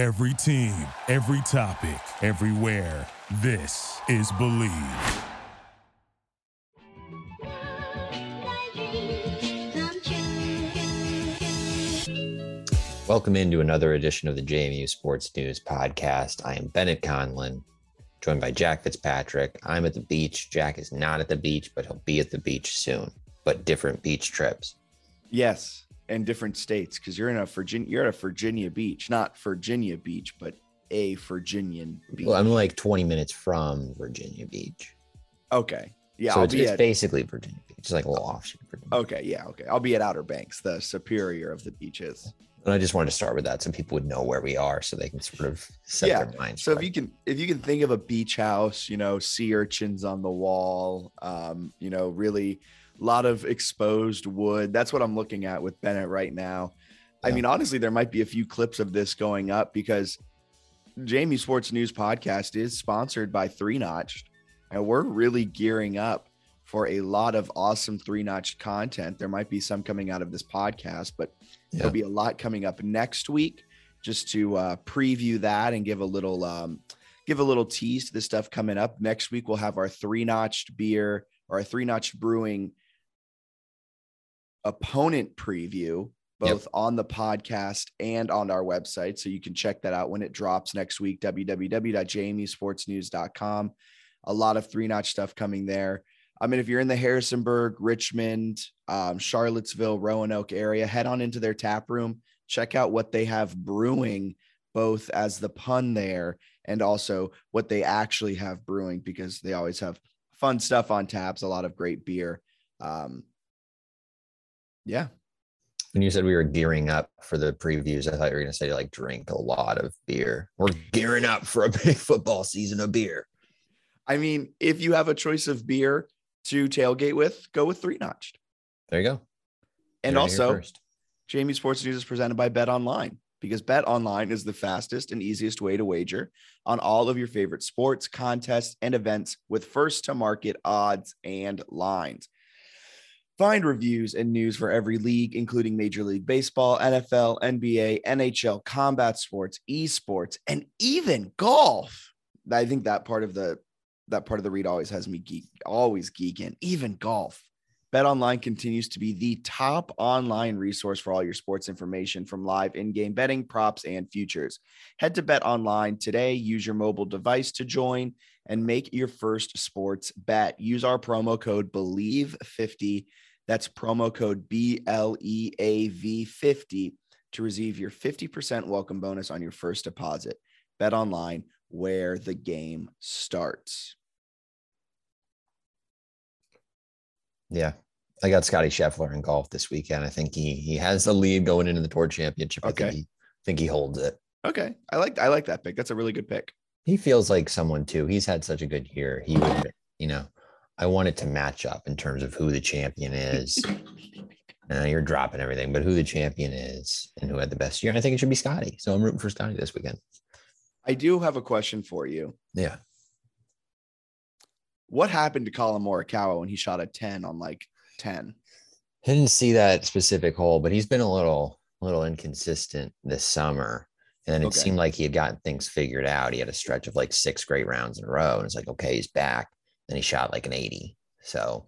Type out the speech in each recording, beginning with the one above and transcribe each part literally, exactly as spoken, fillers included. Every team, every topic, everywhere. This is Believe. Welcome into another edition of the J M U Sports News Podcast. I am Bennett Conlin, joined by Jack Fitzpatrick. I'm at the beach. Jack is not at the beach, but he'll be at the beach soon. But different beach trips. Yes, and different states, because you're in a Virginia. You're at a Virginia beach, not Virginia Beach, but a Virginian beach. Well, I'm like twenty minutes from Virginia Beach. Okay. Yeah, so I'll it's, be it's at, basically Virginia Beach. It's like a little offshoot. Okay, yeah, okay. I'll be at Outer Banks, the superior of the beaches. And I just wanted to start with that so people would know where we are so they can sort of set yeah. their minds. So right. if you can if you can think of a beach house, you know, sea urchins on the wall, um, you know, really a lot of exposed wood. That's what I'm looking at with Bennett right now. Yeah. I mean, honestly, there might be a few clips of this going up because J M U Sports News Podcast is sponsored by Three Notch'd, and we're really gearing up for a lot of awesome Three Notch'd content. There might be some coming out of this podcast, but yeah. there'll be a lot coming up next week just to uh, preview that and give a little um, give a little tease to the stuff coming up. Next week, we'll have our Three Notch'd beer or our Three Notch'd Brewing opponent preview, both yep. on the podcast and on our website. So you can check that out when it drops next week, w w w dot j m u sports news dot com. A lot of Three Notch'd stuff coming there. I mean, if you're in the Harrisonburg, Richmond, um, Charlottesville, Roanoke area, head on into their tap room, check out what they have brewing, both as the pun there and also what they actually have brewing, because they always have fun stuff on taps, a lot of great beer. Um, yeah. When you said we were gearing up for the previews, I thought you were going to say like drink a lot of beer. We're gearing up for a big football season of beer. I mean, if you have a choice of beer to tailgate with, go with Three Notch'd. There you go. And You're also, J M U Sports News is presented by BetOnline, because BetOnline is the fastest and easiest way to wager on all of your favorite sports, contests, and events with first-to-market odds and lines. Find reviews and news for every league, including Major League Baseball, N F L, N B A, N H L, combat sports, esports, and even golf. I think that part of the that part of the read always has me geek, always geeking. Even golf. BetOnline continues to be the top online resource for all your sports information, from live in-game betting, props, and futures. Head to BetOnline today. Use your mobile device to join and make your first sports bet. Use our promo code believe fifty. That's promo code B L E A V fifty to receive your fifty percent welcome bonus on your first deposit. Bet online, where the game starts. Yeah, I got Scotty Scheffler in golf this weekend. I think he he has the lead going into the Tour Championship. Okay. I think he, think he holds it. Okay, I like I like that pick. That's a really good pick. He feels like someone too. He's had such a good year. He would, you know. I want it to match up in terms of who the champion is. uh, you're dropping everything, but who the champion is and who had the best year. And I think it should be Scotty. So I'm rooting for Scotty this weekend. I do have a question for you. Yeah. What happened to Colin Morikawa when he shot a ten on like ten? I didn't see that specific hole, but he's been a little, little inconsistent this summer. And it okay. seemed like he had gotten things figured out. He had a stretch of like six great rounds in a row. And it's like, okay, he's back. And he shot like an eighty. So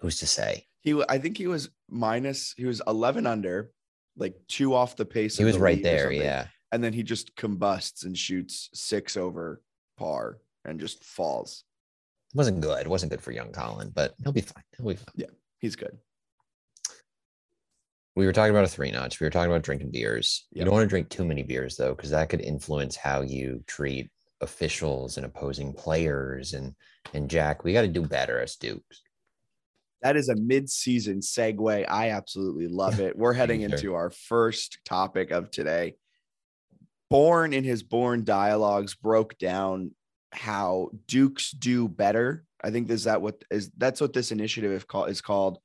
who's to say? He, I think he was minus, he was eleven under, like two off the pace. He was right there. Yeah. And then he just combusts and shoots six over par and just falls. It wasn't good. It wasn't good for young Colin, but he'll be fine. He'll be fine. Yeah. He's good. We were talking about a Three Notch'd. We were talking about drinking beers. Yep. You don't want to drink too many beers though, because that could influence how you treat officials and opposing players. And and Jack, we got to do better as Dukes. That is a mid-season segue. I absolutely love it. We're heading into our first topic of today. Bourne in his Bourne Dialogues broke down how Dukes do better. I think is that what is that's what this initiative is called.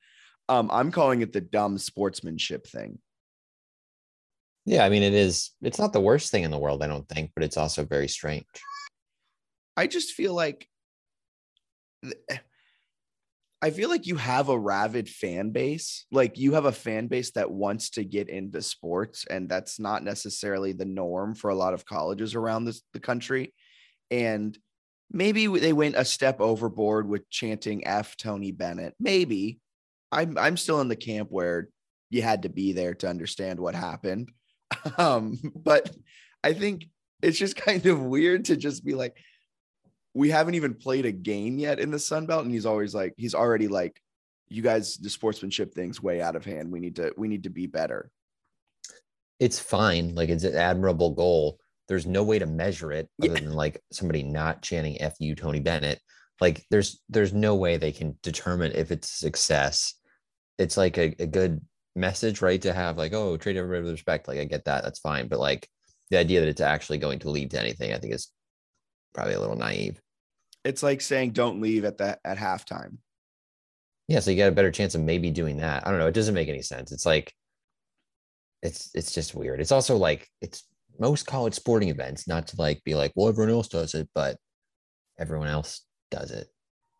Um, I'm calling it the dumb sportsmanship thing. Yeah, I mean, it is. It's not the worst thing in the world, I don't think, but it's also very strange. I just feel like I feel like you have a rabid fan base. Like you have a fan base that wants to get into sports, and that's not necessarily the norm for a lot of colleges around this, the country. And maybe they went a step overboard with chanting F Tony Bennett. Maybe I'm, I'm still in the camp where you had to be there to understand what happened. Um, but I think it's just kind of weird to just be like, we haven't even played a game yet in the Sun Belt. And he's always like, he's already like, you guys, the sportsmanship thing's way out of hand. We need to, we need to be better. It's fine. Like it's an admirable goal. There's no way to measure it other yeah. than like somebody not chanting F you, Tony Bennett. Like there's, there's no way they can determine if it's success. It's like a, a good message, right? To have like, oh, treat everybody with respect. Like I get that. That's fine. But like the idea that it's actually going to lead to anything, I think is probably a little naive. It's like saying don't leave at that at halftime. Yeah, so you got a better chance of maybe doing that. I don't know. It doesn't make any sense. It's like it's it's just weird. It's also like it's most college sporting events, not to like be like, well, everyone else does it, but everyone else does it.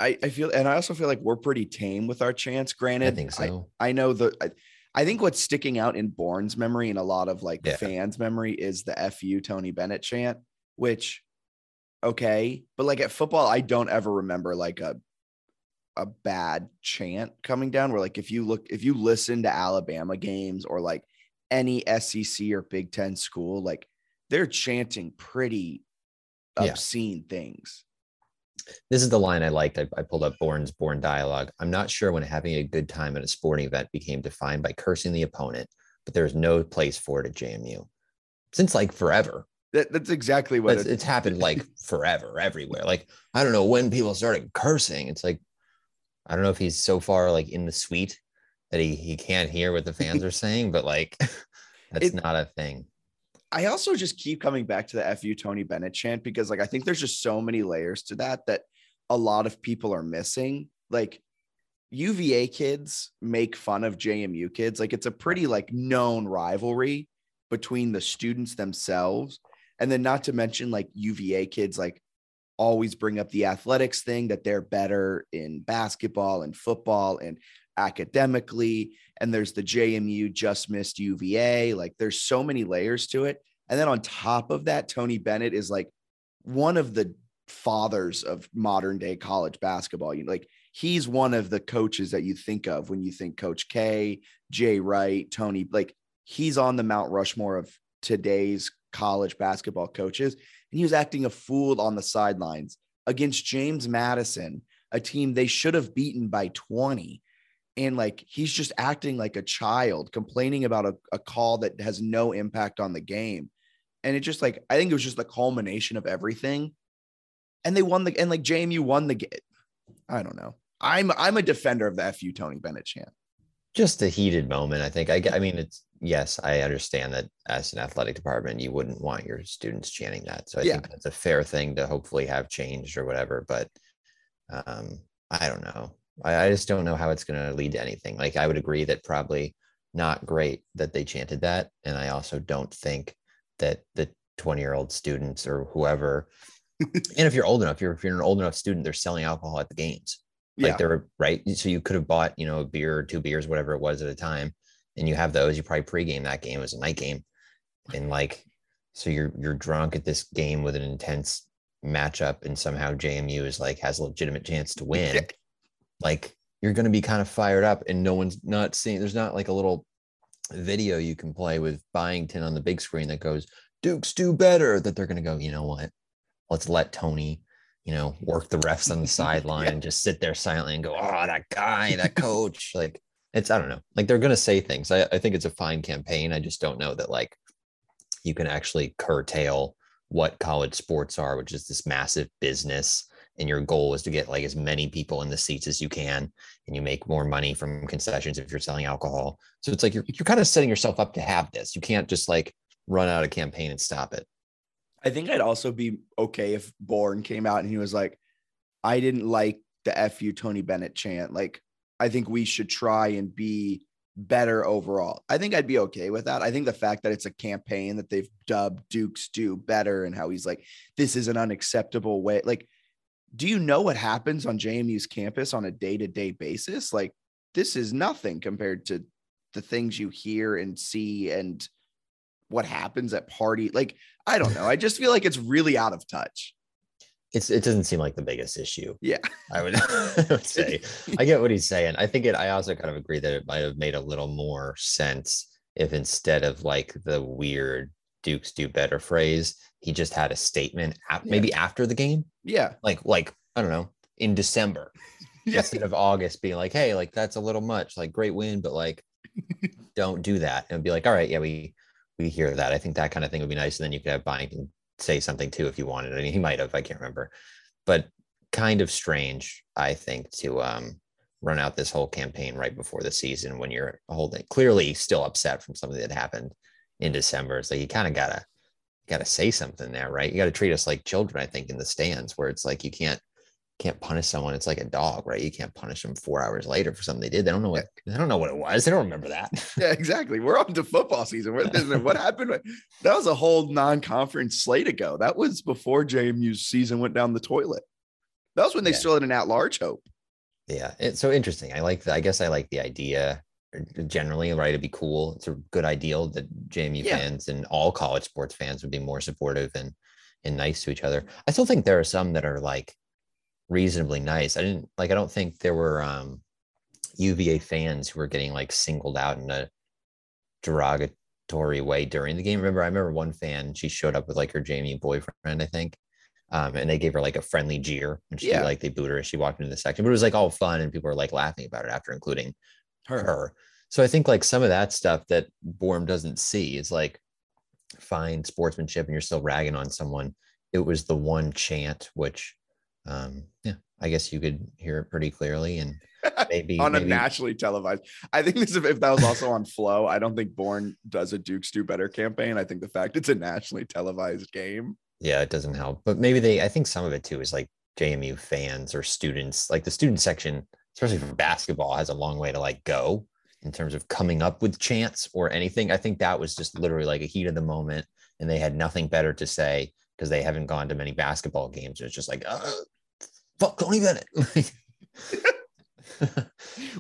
I, I feel and I also feel like we're pretty tame with our chants. Granted, I think so. I, I know the I, I think what's sticking out in Bourne's memory and a lot of like yeah. fans' memory is the F U Tony Bennett chant, which okay, but like at football, I don't ever remember like a a bad chant coming down. Where like if you look, if you listen to Alabama games or like any S E C or Big Ten school, like they're chanting pretty obscene yeah. things. This is the line I liked. I, I pulled up Bourne's Bourne dialogue. I'm not sure when having a good time at a sporting event became defined by cursing the opponent, but there's no place for it at J M U since like forever. That, that's exactly what it's, it's happened like forever, everywhere. Like, I don't know when people started cursing. It's like, I don't know if he's so far like in the suite that he, he can't hear what the fans are saying, but like, that's it, not a thing. I also just keep coming back to the F U Tony Bennett chant because like, I think there's just so many layers to that, that a lot of people are missing. Like U V A kids make fun of J M U kids. Like it's a pretty like known rivalry between the students themselves. And then not to mention like U V A kids, like always bring up the athletics thing that they're better in basketball and football and academically. And there's the J M U just missed U V A. Like there's so many layers to it. And then on top of that, Tony Bennett is like one of the fathers of modern day college basketball. You know, like he's one of the coaches that you think of when you think Coach K, Jay Wright, Tony, like he's on the Mount Rushmore of today's college basketball coaches, and he was acting a fool on the sidelines against James Madison, a team they should have beaten by twenty. And like, he's just acting like a child, complaining about a, a call that has no impact on the game. And it just like, I think it was just the culmination of everything. And they won the, and like J M U won the game. I don't know. I'm, I'm a defender of the F U Tony Bennett chant. Just a heated moment. I think I, I mean, it's, yes, I understand that as an athletic department, you wouldn't want your students chanting that. So I yeah. think that's a fair thing to hopefully have changed or whatever. But um, I don't know. I, I just don't know how it's going to lead to anything. Like I would agree that probably not great that they chanted that. And I also don't think that the twenty year old students or whoever, and if you're old enough, you're, if you're an old enough student, they're selling alcohol at the games. Like yeah. they're right. So you could have bought, you know, a beer or two beers, whatever it was at a time. And you have those, you probably pregame that game as a night game. And like, so you're, you're drunk at this game with an intense matchup and somehow J M U is like, has a legitimate chance to win. Yeah. Like you're going to be kind of fired up and no one's not seeing, there's not like a little video you can play with Byington on the big screen that goes Dukes Do Better, that they're going to go, you know what, let's let Tony, you know, work the refs on the sideline yeah. and just sit there silently and go, oh, that guy, that coach, like. It's, I don't know, like they're going to say things. I, I think it's a fine campaign. I just don't know that like you can actually curtail what college sports are, which is this massive business. And your goal is to get like as many people in the seats as you can. And you make more money from concessions if you're selling alcohol. So it's like you're, you're kind of setting yourself up to have this. You can't just like run out a campaign and stop it. I think I'd also be okay if Bourne came out and he was like, I didn't like the F U Tony Bennett chant. Like, I think we should try and be better overall. I think I'd be okay with that. I think the fact that it's a campaign that they've dubbed Dukes Do Better and how he's like, this is an unacceptable way. Like do you know what happens on J M U's campus on a day-to-day basis? Like, this is nothing compared to the things you hear and see and what happens at party. Like, I don't know. I just feel like it's really out of touch. It's, it doesn't seem like the biggest issue. Yeah, I would, I would say I get what he's saying. I think it, I also kind of agree that it might've made a little more sense if instead of like the weird Dukes Do Better phrase, he just had a statement ap- yeah. maybe after the game. Yeah. Like, like, I don't know, in December yeah. instead of August being like, hey, like that's a little much, like great win, but like, don't do that. And be like, all right, yeah, we, we hear that. I think that kind of thing would be nice. And then you could have Bynton say something too if you wanted. I mean, he might have, I can't remember, but kind of strange, I think, to um run out this whole campaign right before the season when you're holding clearly still upset from something that happened in December. It's like you kind of gotta gotta say something there, right? You gotta treat us like children, I think, in the stands, where it's like you can't can't punish someone. It's like a dog, right? You can't punish them four hours later for something they did. They don't know what they don't know what it was. They don't remember that. Yeah, exactly. We're on to football season. What happened? That was a whole non-conference slate ago. That was before J M U's season went down the toilet. That was when they yeah. still had an at-large hope. Yeah, it's so interesting. I like the, I guess I like the idea generally, right? It'd be cool. It's a good ideal that J M U yeah. fans and all college sports fans would be more supportive and and nice to each other. I still think there are some that are like reasonably nice. I didn't like, I don't think there were um U V A fans who were getting like singled out in a derogatory way during the game. Remember, I remember one fan, she showed up with like her J M U boyfriend, I think, um and they gave her like a friendly jeer and she yeah. like they booed her as she walked into the section, but it was like all fun and people were like laughing about it after, including her, her. So I think like some of that stuff that Borm doesn't see is like fine sportsmanship and you're still ragging on someone. It was the one chant which um yeah I guess you could hear it pretty clearly and maybe on maybe... a nationally televised. I think this, if that was also on Flow, I don't think Bourne does a Dukes Do Better campaign. I think the fact it's a nationally televised game, yeah, it doesn't help. But maybe they, I think some of it too is like J M U fans or students, like the student section, especially for basketball, has a long way to like go in terms of coming up with chants or anything. I think that was just literally like a heat of the moment and they had nothing better to say because they haven't gone to many basketball games. It's just like, uh, fuck Tony Bennett.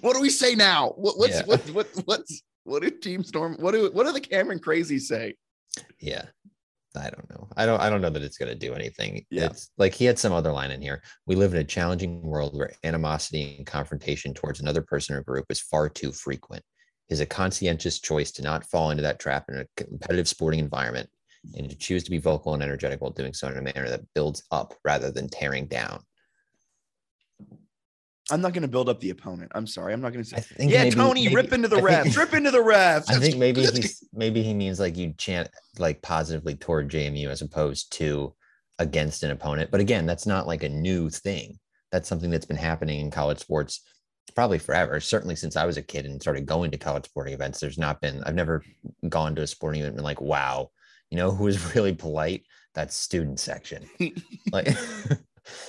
What do we say now? What, what's yeah. what what what's what do Team Storm? What do what do the Cameron Crazies say? Yeah, I don't know. I don't I don't know that it's gonna do anything. Yeah, it's, like he had some other line in here. We live in a challenging world where animosity and confrontation towards another person or group is far too frequent. It is a conscientious choice to not fall into that trap in a competitive sporting environment, and to choose to be vocal and energetic while doing so in a manner that builds up rather than tearing down. I'm not going to build up the opponent. I'm sorry. I'm not going to say, yeah, maybe, Tony, maybe, rip into the refs, think, rip into the refs. I think maybe he's, maybe he means like you chant like positively toward J M U as opposed to against an opponent. But again, that's not like a new thing. That's something that's been happening in college sports probably forever. Certainly since I was a kid and started going to college sporting events, there's not been, I've never gone to a sporting event and been like, wow, you know, who is really polite? That's student section. Like,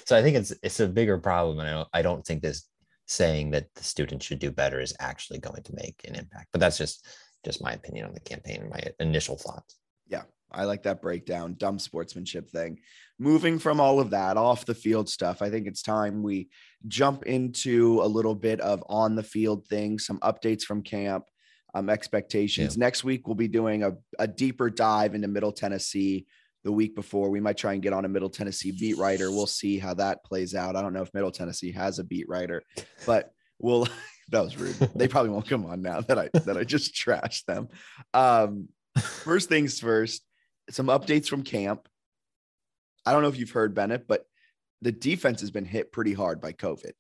so I think it's it's a bigger problem, and I don't, I don't think this saying that the students should do better is actually going to make an impact. But that's just just my opinion on the campaign and my initial thoughts. Yeah, I like that breakdown, dumb sportsmanship thing. Moving from all of that off the field stuff, I think it's time we jump into a little bit of on the field things, some updates from camp, um, expectations. Yeah. Next week we'll be doing a, a deeper dive into Middle Tennessee. The week before, we might try and get on a Middle Tennessee beat writer. We'll see how that plays out. I don't know if Middle Tennessee has a beat writer, but we'll, that was rude. They probably won't come on now that I, that I just trashed them. Um, first things first, some updates from camp. I don't know if you've heard, Bennett, but the defense has been hit pretty hard by COVID.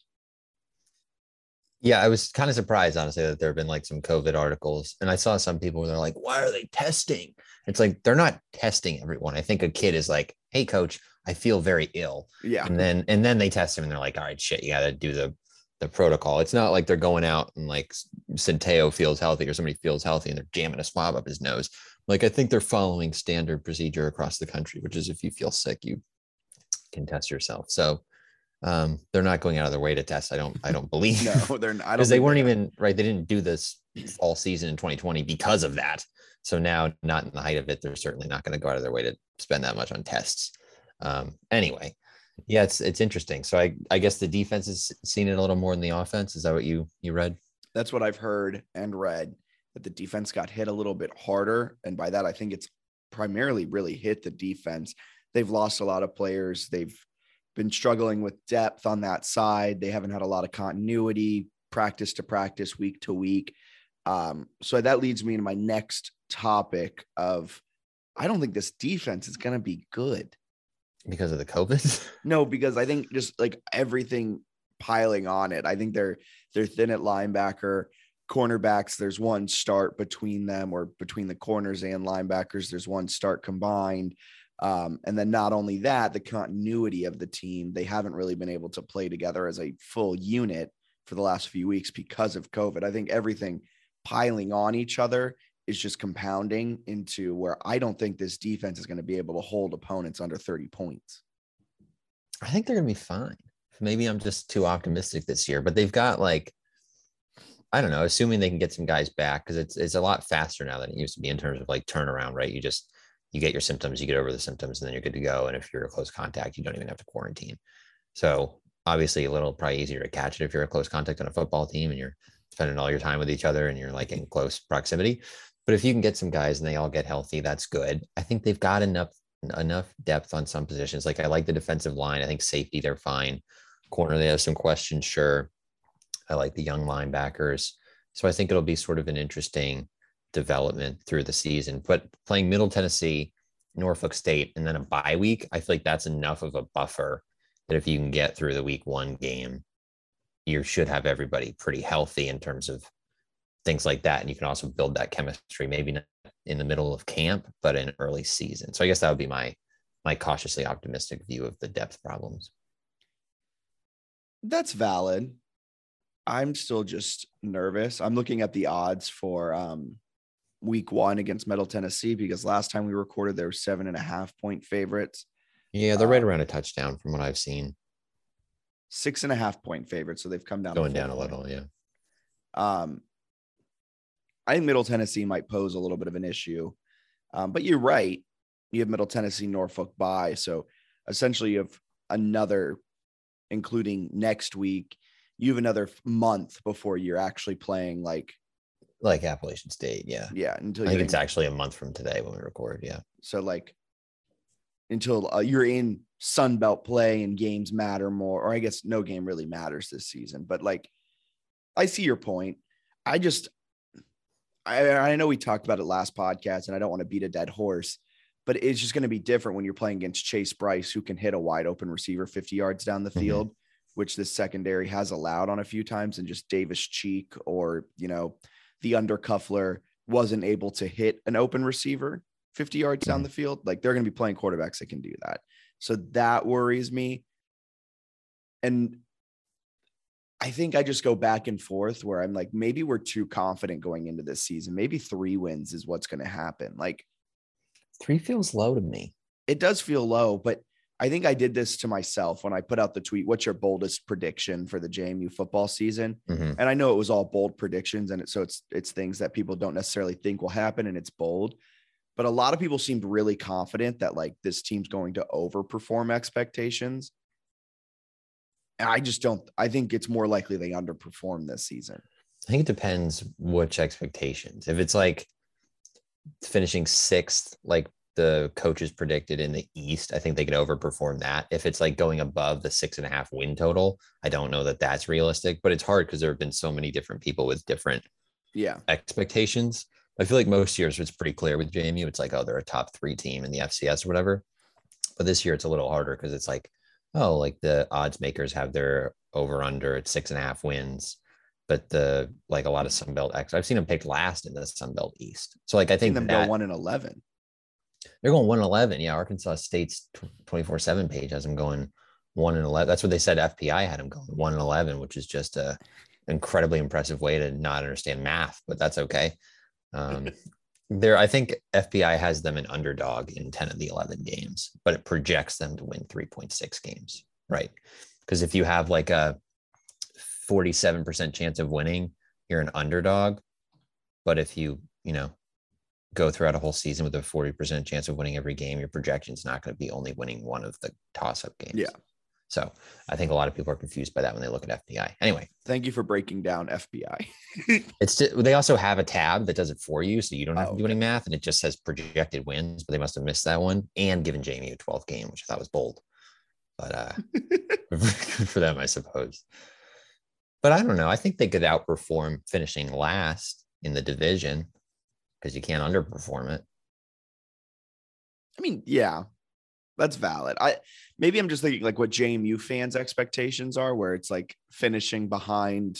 Yeah, I was kind of surprised, honestly, that there have been like some COVID articles. And I saw some people where they're like, why are they testing? It's like, they're not testing everyone. I think a kid is like, hey, coach, I feel very ill. Yeah. And then and then they test him and they're like, all right, shit, you got to do the, the protocol. It's not like they're going out and like Centeio feels healthy or somebody feels healthy and they're jamming a swab up his nose. Like, I think they're following standard procedure across the country, which is if you feel sick, you can test yourself. So Um, they're not going out of their way to test. I don't, I don't believe. No, they're not. Because they weren't even right. They didn't do this all season in twenty twenty because of that. So now, not in the height of it, they're certainly not going to go out of their way to spend that much on tests. Um, anyway, Yeah, it's it's interesting. So I, I guess the defense has seen it a little more than the offense. Is that what you you read? That's what I've heard and read, that the defense got hit a little bit harder. And by that, I think it's primarily really hit the defense. They've lost a lot of players. They've been struggling with depth on that side. They haven't had a lot of continuity, practice to practice, week to week. Um, so that leads me to my next topic of, I don't think this defense is going to be good. Because of the COVID? No, because I think just like everything piling on it. I think they're, they're thin at linebacker, cornerbacks. There's one start between them, or between the corners and linebackers. There's one start combined. Um, and then not only that, the continuity of the team, they haven't really been able to play together as a full unit for the last few weeks because of COVID. I think everything piling on each other is just compounding into where I don't think this defense is going to be able to hold opponents under thirty points. I think they're going to be fine. Maybe I'm just too optimistic this year, but they've got like, I don't know, assuming they can get some guys back, because it's it's a lot faster now than it used to be in terms of like turnaround, right? You just, you get your symptoms, you get over the symptoms, and then you're good to go. And if you're a close contact, you don't even have to quarantine. So obviously a little probably easier to catch it if you're a close contact on a football team and you're spending all your time with each other and you're like in close proximity. But if you can get some guys and they all get healthy, that's good. I think they've got enough enough depth on some positions. Like I like the defensive line. I think safety, they're fine. Corner, they have some questions, sure. I like the young linebackers. So I think it'll be sort of an interesting development through the season. But playing Middle Tennessee, Norfolk State, and then a bye week, I feel like that's enough of a buffer that if you can get through the week one game, you should have everybody pretty healthy in terms of things like that. And you can also build that chemistry, maybe not in the middle of camp, but in early season. So I guess that would be my, my cautiously optimistic view of the depth problems. That's valid. I'm still just nervous. I'm looking at the odds for um, week one against Middle Tennessee, because last time we recorded, there were seven and a half point favorites. Yeah. They're um, right around a touchdown from what I've seen. Six and a half point favorites. So they've come down, going down a little. Yeah. Um, I think Middle Tennessee might pose a little bit of an issue, um, but you're right. You have Middle Tennessee, Norfolk bye. So essentially you have another, including next week, you have another month before you're actually playing like, like Appalachian State. Yeah. Yeah. Until I think it's in, actually a month from today when we record. Yeah. So like until uh, you're in Sunbelt play and games matter more, or I guess no game really matters this season, but like, I see your point. I just, I, I know we talked about it last podcast, and I don't want to beat a dead horse, but it's just going to be different when you're playing against Chase Bryce, who can hit a wide open receiver fifty yards down the field, mm-hmm. which this secondary has allowed on a few times, and just Davis-Cheek or, you know, the undercuffler wasn't able to hit an open receiver fifty yards mm-hmm. down the field. Like they're going to be playing quarterbacks that can do that. So that worries me. And I think I just go back and forth where I'm like, maybe we're too confident going into this season. Maybe three wins is what's going to happen. Like three feels low to me. It does feel low, but I think I did this to myself when I put out the tweet, what's your boldest prediction for the J M U football season? Mm-hmm. And I know it was all bold predictions. And it, so it's, it's things that people don't necessarily think will happen, and it's bold, but a lot of people seemed really confident that like this team's going to overperform expectations. I just don't, I think it's more likely they underperform this season. I think it depends which expectations. If it's like finishing sixth, like the coaches predicted in the East, I think they could overperform that. If it's like going above the six and a half win total, I don't know that that's realistic, but it's hard because there have been so many different people with different yeah. expectations. I feel like most years it's pretty clear with J M U. It's like, oh, they're a top three team in the F C S or whatever. But this year it's a little harder because it's like, oh, like the odds makers have their over under at six and a half wins, but the, like a lot of Sunbelt X, I've seen them pick last in the Sunbelt East. So like, I think them that, go one and eleven, they're going one and eleven. Yeah. Arkansas State's twenty-four seven page has them going one and eleven. That's what they said. F P I had them going one and eleven, which is just a incredibly impressive way to not understand math, but that's okay. Um, there, I think F B I has them an underdog in ten of the eleven games, but it projects them to win three point six games, right? Because if you have like a forty-seven percent chance of winning, you're an underdog. But if you, you know, go throughout a whole season with a forty percent chance of winning every game, your projection's not going to be only winning one of the toss-up games. Yeah. So I think a lot of people are confused by that when they look at F B I. Anyway, thank you for breaking down F B I. It's they also have a tab that does it for you, so you don't have oh, to do any math, and it just says projected wins, but they must have missed that one and given Jamie a twelfth game, which I thought was bold. But uh, good for them, I suppose. But I don't know. I think they could outperform finishing last in the division because you can't underperform it. I mean, yeah. That's valid. I maybe I'm just thinking like what J M U fans' expectations are, where it's like finishing behind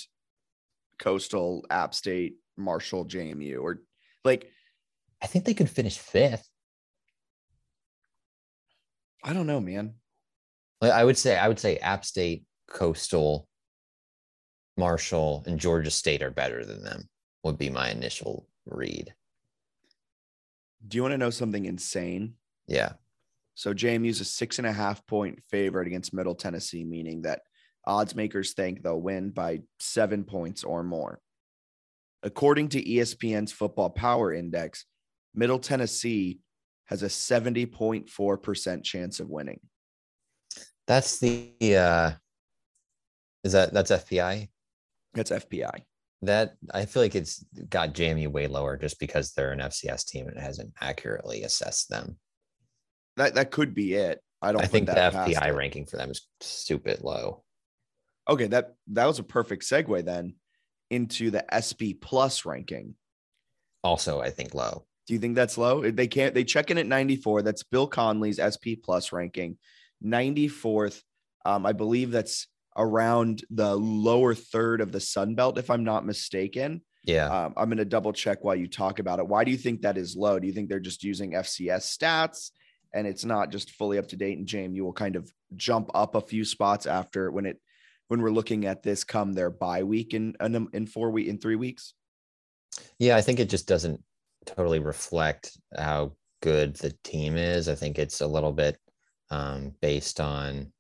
Coastal, App State, Marshall, J M U, or like I think they could finish fifth. I don't know, man. I would say I would say App State, Coastal, Marshall, and Georgia State are better than them. Would be my initial read. Do you want to know something insane? Yeah. So J M U is a six and a half point favorite against Middle Tennessee, meaning that odds makers think they'll win by seven points or more. According to E S P N's Football Power Index, Middle Tennessee has a seventy point four percent chance of winning. That's the, uh, is that, that's F P I? That's F P I. That I feel like it's got J M U way lower just because they're an F C S team and it hasn't accurately assessed them. That that could be it. I don't I think that the F P I ranking for them is stupid low. Okay, that, that was a perfect segue then into the S P plus ranking. Also, I think low. Do you think that's low? They can't they check in at ninety-four. That's Bill Conley's S P plus ranking. ninety-fourth. Um, I believe that's around the lower third of the Sun Belt, if I'm not mistaken. Yeah. Um, I'm gonna double check while you talk about it. Why do you think that is low? Do you think they're just using F C S stats? And it's not just fully up to date, and J M U will kind of jump up a few spots after when it when we're looking at this come their bye week in in four week in three weeks. Yeah, I think it just doesn't totally reflect how good the team is. I think it's a little bit um, based on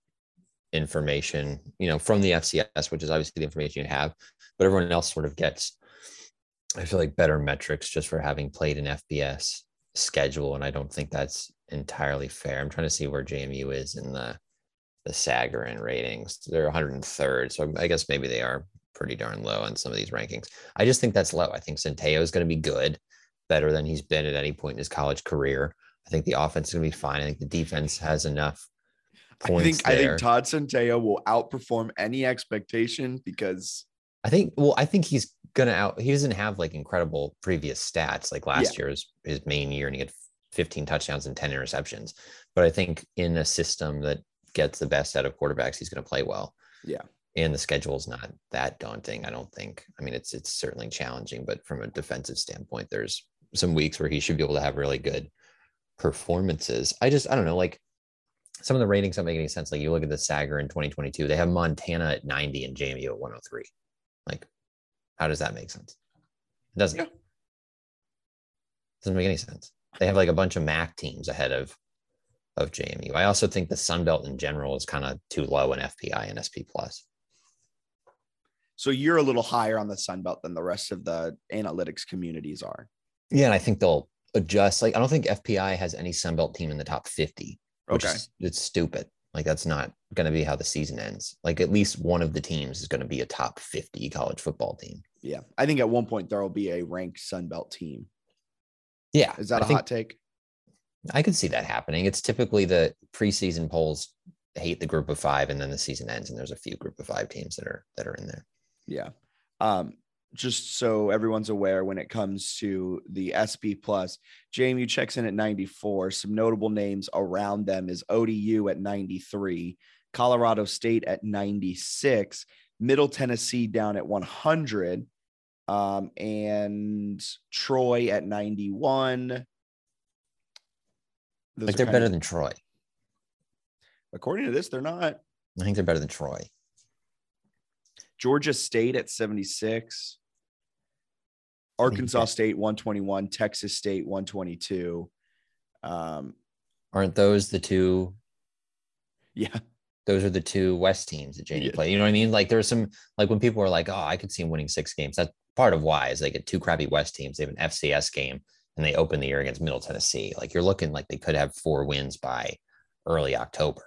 information, you know, from the F C S, which is obviously the information you have, but everyone else sort of gets, I feel like, better metrics just for having played an F B S schedule, and I don't think that's entirely fair. I'm trying to see where J M U is in the the Sagarin ratings. They're one hundred third, so I guess maybe they are pretty darn low on some of these rankings. I just think that's low. I think Centeio is going to be good, better than he's been at any point in his college career. I think the offense is going to be fine. I think the defense has enough points. I think there. I think Todd Centeio will outperform any expectation because I think well, I think he's gonna out. He doesn't have like incredible previous stats like last yeah. year is his main year, and he had fifteen touchdowns and ten interceptions. But I think in a system that gets the best out of quarterbacks, he's going to play well. Yeah. And the schedule is not that daunting, I don't think. I mean, it's it's certainly challenging, but from a defensive standpoint, there's some weeks where he should be able to have really good performances. I just, I don't know, like some of the ratings don't make any sense. Like you look at the Sager in twenty twenty-two, they have Montana at ninety and J M U at one oh three. Like, how does that make sense? It doesn't. Yeah. Doesn't make any sense. They have like a bunch of M A C teams ahead of, of J M U. I also think the Sun Belt in general is kind of too low in F P I and S P plus. So you're a little higher on the Sun Belt than the rest of the analytics communities are. Yeah, and I think they'll adjust. Like, I don't think F P I has any Sun Belt team in the top fifty, which okay. is, it's stupid. Like, that's not going to be how the season ends. Like, at least one of the teams is going to be a top fifty college football team. Yeah, I think at one point there will be a ranked Sun Belt team. Yeah. Is that a hot take? I could see that happening. It's typically the preseason polls hate the group of five, and then the season ends and there's a few group of five teams that are, that are in there. Yeah. Um, just so everyone's aware, when it comes to the S P plus, J M U checks in at ninety-four. Some notable names around them is O D U at ninety-three, Colorado State at ninety-six, Middle Tennessee down at one hundred. Um, and Troy at ninety-one. Those like they're better of, than Troy. According to this, they're not. I think they're better than Troy. Georgia State at seventy-six. Arkansas State one twenty-one. Texas State one twenty-two. Um, Aren't those the two? Yeah. Those are the two West teams that J M U yeah. played. You know what I mean? Like there's some, like when people are like, oh, I could see him winning six games. That's part of why is they get two crappy West teams. They have an F C S game and they open the year against Middle Tennessee. Like you're looking like they could have four wins by early October.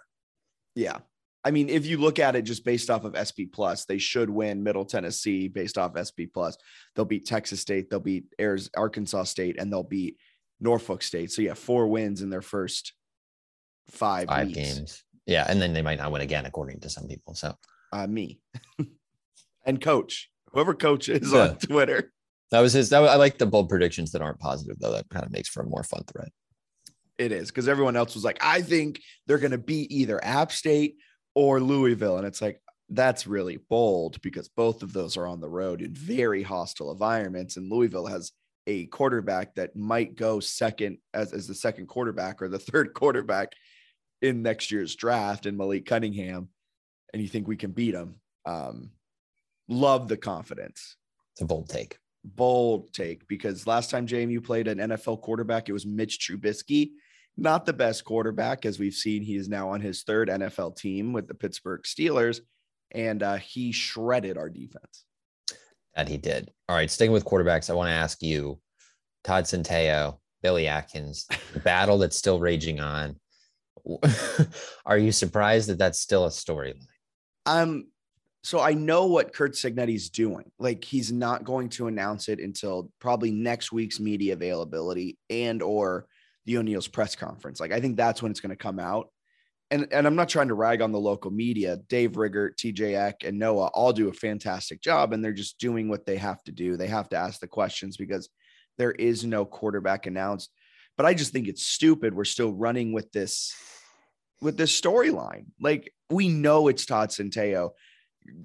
Yeah. I mean, if you look at it just based off of S P plus, they should win Middle Tennessee based off S P plus. They'll beat Texas State, they'll beat Arizona, Arkansas State, and they'll beat Norfolk State. So yeah, four wins in their first five, five games. Yeah, and then they might not win again, according to some people. So uh, me and coach, whoever coach is yeah. on Twitter. That was his. That was, I like the bold predictions that aren't positive though. That kind of makes for a more fun thread. It is, because everyone else was like, I think they're going to beat either App State or Louisville. And it's like, that's really bold because both of those are on the road in very hostile environments. And Louisville has a quarterback that might go second as, as the second quarterback or the third quarterback in next year's draft in Malik Cunningham. And you think we can beat him. Um, love the confidence. It's a bold take. Bold take, because last time J M U played an N F L quarterback, it was Mitch Trubisky. Not the best quarterback, as we've seen. He is now on his third N F L team with the Pittsburgh Steelers, and uh, he shredded our defense. And he did. All right, sticking with quarterbacks, I want to ask you, Todd Centeio, Billy Atkins, the battle that's still raging on. Are you surprised that that's still a storyline? Um, so I know what Kurt Cignetti's doing. Like, he's not going to announce it until probably next week's media availability and or the O'Neill's press conference. Like, I think that's when it's going to come out. And, and I'm not trying to rag on the local media. Dave Riggert, T J Eck, and Noah all do a fantastic job, and they're just doing what they have to do. They have to ask the questions because there is no quarterback announced. But I just think it's stupid. We're still running with this, with this storyline. Like, we know it's Todd Centeio.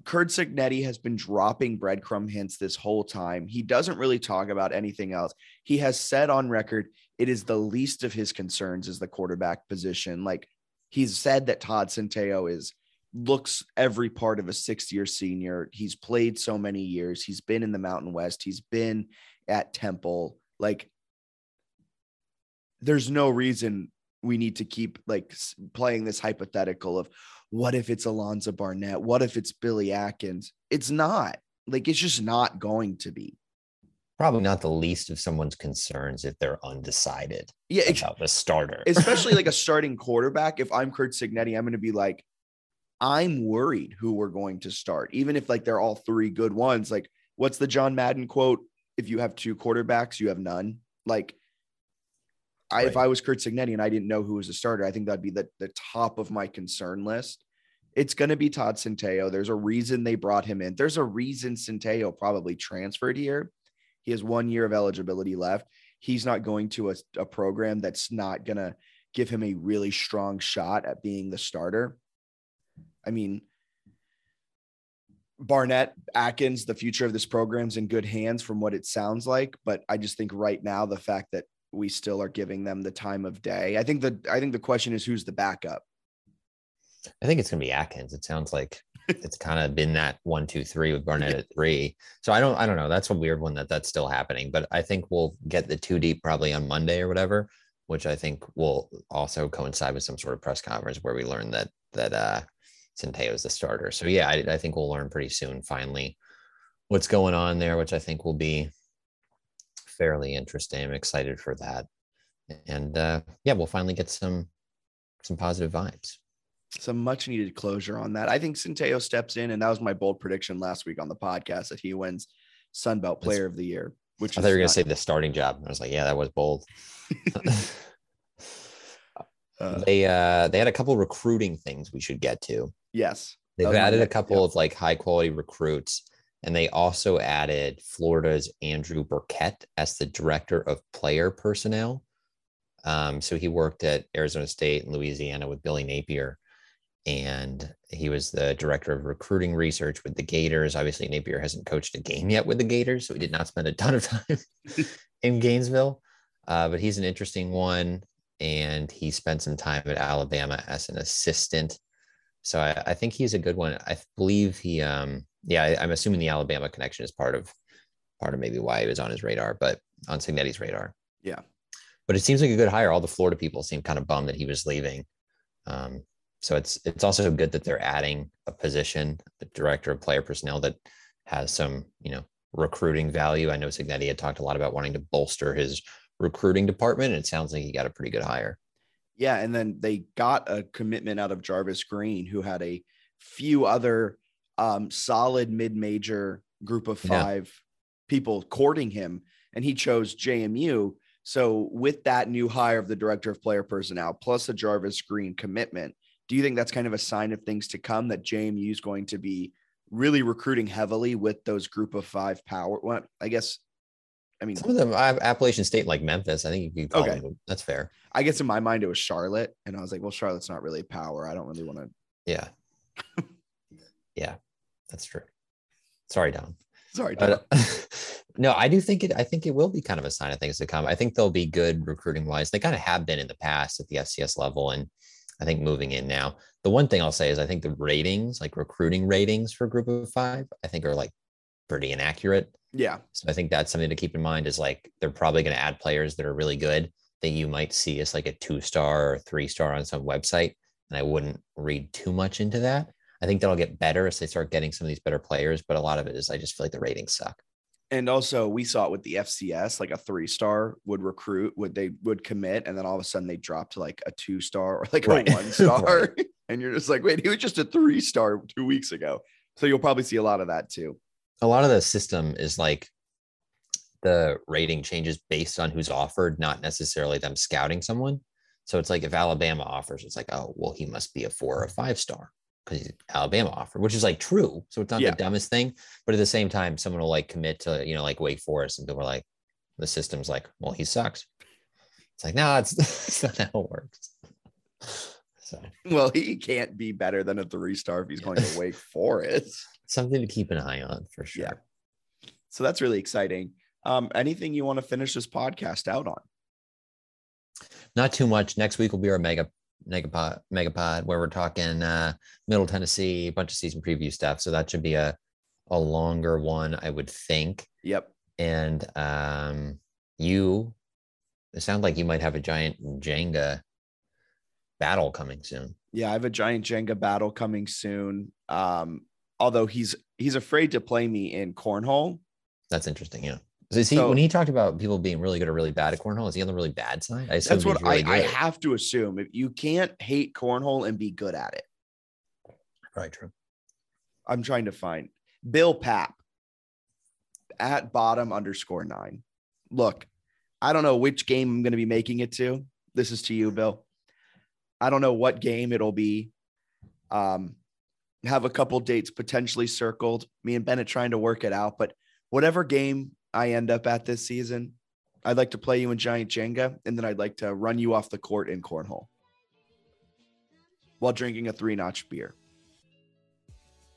Kurt Cignetti has been dropping breadcrumb hints this whole time. He doesn't really talk about anything else. He has said on record, it is the least of his concerns is the quarterback position. Like, he's said that Todd Centeio is looks every part of a sixth year senior. He's played so many years. He's been in the Mountain West. He's been at Temple. Like, there's no reason we need to keep like playing this hypothetical of what if it's Alonzo Barnett? What if it's Billy Atkins? It's not. Like, it's just not going to be. Probably not the least of someone's concerns if they're undecided yeah, about the starter. Especially like a starting quarterback. If I'm Kurt Cignetti, I'm going to be like, I'm worried who we're going to start. Even if like they're all three good ones. Like, what's the John Madden quote? If you have two quarterbacks, you have none. Like, I, right. If I was Kurt Cignetti and I didn't know who was the starter, I think that'd be the, the top of my concern list. It's going to be Todd Centeio. There's a reason they brought him in. There's a reason Centeio probably transferred here. He has one year of eligibility left. He's not going to a, a program that's not going to give him a really strong shot at being the starter. I mean, Barnett, Atkins, the future of this program's in good hands from what it sounds like. But I just think right now, the fact that we still are giving them the time of day. I think the, I think the question is, who's the backup? I think it's going to be Atkins. It sounds like it's kind of been that one, two, three with Barnett yeah. at three. So I don't, I don't know. That's a weird one that that's still happening, but I think we'll get the two deep probably on Monday or whatever, which I think will also coincide with some sort of press conference where we learn that, that uh, Centeio is the starter. So yeah, I, I think we'll learn pretty soon, finally, what's going on there, which I think will be fairly interesting. I'm excited for that. And uh, yeah, we'll finally get some, some positive vibes. Some much needed closure on that. I think Centeio steps in, and that was my bold prediction last week on the podcast that he wins Sunbelt Player That's, of the Year. Which I thought you were going to say the starting job. And I was like, yeah, that was bold. uh, they uh, they had a couple recruiting things we should get to. Yes, they've added a couple yeah. of like high quality recruits, and they also added Florida's Andrew Burkett as the director of player personnel. Um, so he worked at Arizona State and Louisiana with Billy Napier. And he was the director of recruiting research with the Gators. Obviously, Napier hasn't coached a game yet with the Gators, so he did not spend a ton of time in Gainesville. Uh, but he's an interesting one, and he spent some time at Alabama as an assistant. So I, I think he's a good one. I believe he, um, yeah, I, I'm assuming the Alabama connection is part of part of maybe why he was on his radar, but on Cignetti's radar. Yeah, but it seems like a good hire. All the Florida people seem kind of bummed that he was leaving. Um, So it's it's also good that they're adding a position, the director of player personnel, that has some, you know, recruiting value. I know Cignetti had talked a lot about wanting to bolster his recruiting department, and it sounds like he got a pretty good hire. Yeah, and then they got a commitment out of Jarvis Green, who had a few other um, solid mid-major group of five yeah. people courting him, and he chose J M U. So with that new hire of the director of player personnel, plus a Jarvis Green commitment, do you think that's kind of a sign of things to come, that J M U is going to be really recruiting heavily with those group of five power? Well, I guess, I mean, some of them, Appalachian State, like Memphis, I think you could call okay. them. That's fair. I guess in my mind, it was Charlotte. And I was like, well, Charlotte's not really power. I don't really want to. Yeah. yeah, that's true. Sorry, Don. Sorry, Don. But, uh, no, I do think it, I think it will be kind of a sign of things to come. I think they'll be good recruiting wise. They kind of have been in the past at the F C S level. And I think moving in now, the one thing I'll say is I think the ratings, like recruiting ratings for group of five, I think are like pretty inaccurate. Yeah. So I think that's something to keep in mind, is like, they're probably going to add players that are really good that you might see as like a two-star or three-star on some website. And I wouldn't read too much into that. I think that'll get better as they start getting some of these better players. But a lot of it is, I just feel like the ratings suck. And also we saw it with the F C S, like a three-star would recruit, would they would commit. And then all of a sudden they dropped to like a two-star or like right. a one-star. right. And you're just like, wait, he was just a three-star two weeks ago. So you'll probably see a lot of that too. A lot of the system is like the rating changes based on who's offered, not necessarily them scouting someone. So it's like if Alabama offers, it's like, oh, well, he must be a four or a five-star because Alabama offered, which is like true. So it's not yeah. the dumbest thing. But at the same time, someone will like commit to, you know, like Wake Forest, and people are like, the system's like, well, he sucks. It's like, no, it's, it's not how it works. So. Well, he can't be better than a three-star if he's yeah. going to Wake Forest. Something to keep an eye on for sure. Yeah. So that's really exciting. Um, anything you want to finish this podcast out on? Not too much. Next week will be our mega megapod megapod where we're talking uh, Middle Tennessee, a bunch of season preview stuff. So that should be a a longer one, I would think. Yep. And um, you, it sounds like you might have a giant Jenga battle coming soon. Yeah, I have a giant Jenga battle coming soon. Um, although he's he's afraid to play me in cornhole. That's interesting. Yeah. So, see, so, when he talked about people being really good or really bad at cornhole, is he on the really bad side? I that's what really I, I have to assume. If you can't hate cornhole and be good at it. Right. True. I'm trying to find Bill Papp at bottom underscore nine. Look, I don't know which game I'm going to be making it to. This is to you, Bill. I don't know what game it'll be. Um, have a couple dates potentially circled. Me and Bennett trying to work it out, but whatever game I end up at this season, I'd like to play you in giant Jenga, and then I'd like to run you off the court in cornhole while drinking a three notch beer.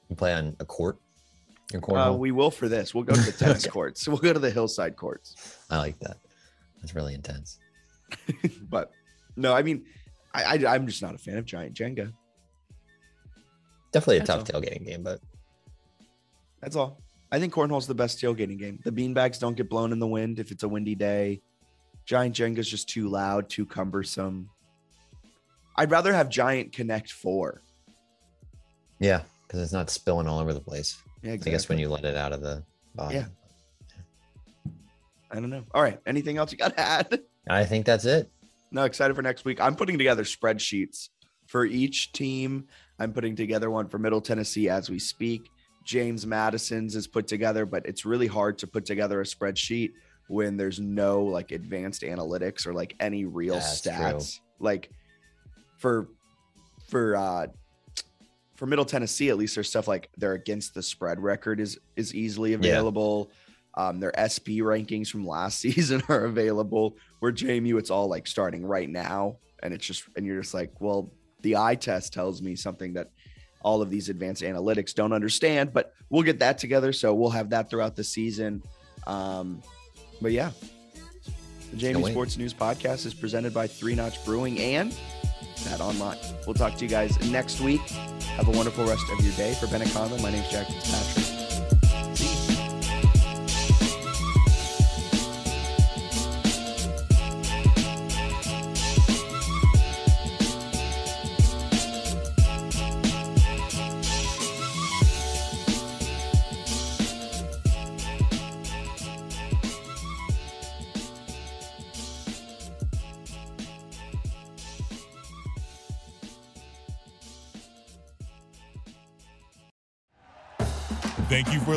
You play on a court? In cornhole? Uh, we will for this. We'll go to the tennis okay. courts. We'll go to the hillside courts. I like that. That's really intense. But no, I mean, I, I, I'm just not a fan of giant Jenga. Definitely a that's tough all. tailgating game, but that's all. I think cornhole's the best tailgating game. The beanbags don't get blown in the wind if it's a windy day. Giant Jenga's just too loud, too cumbersome. I'd rather have giant Connect Four. Yeah, because it's not spilling all over the place. Yeah, exactly. I guess when you let it out of the bottom. Yeah. yeah. I don't know. All right. Anything else you got to add? I think that's it. No, excited for next week. I'm putting together spreadsheets for each team. I'm putting together one for Middle Tennessee as we speak. James Madison's is put together, but it's really hard to put together a spreadsheet when there's no like advanced analytics or like any real That's stats. True. Like for for uh, for Middle Tennessee, at least there's stuff like their against the spread record is is easily available. Yeah. Um, their S P rankings from last season are available. Where J M U, it's all like starting right now, and it's just and you're just like, well, the eye test tells me something that all of these advanced analytics don't understand, but we'll get that together. So we'll have that throughout the season. Um, but yeah, the J M U Sports News Podcast is presented by Three Notch Brewing and BetOnline. We'll talk to you guys next week. Have a wonderful rest of your day. For Bennett Conlon, my name's Jack Fitzpatrick. Thank you for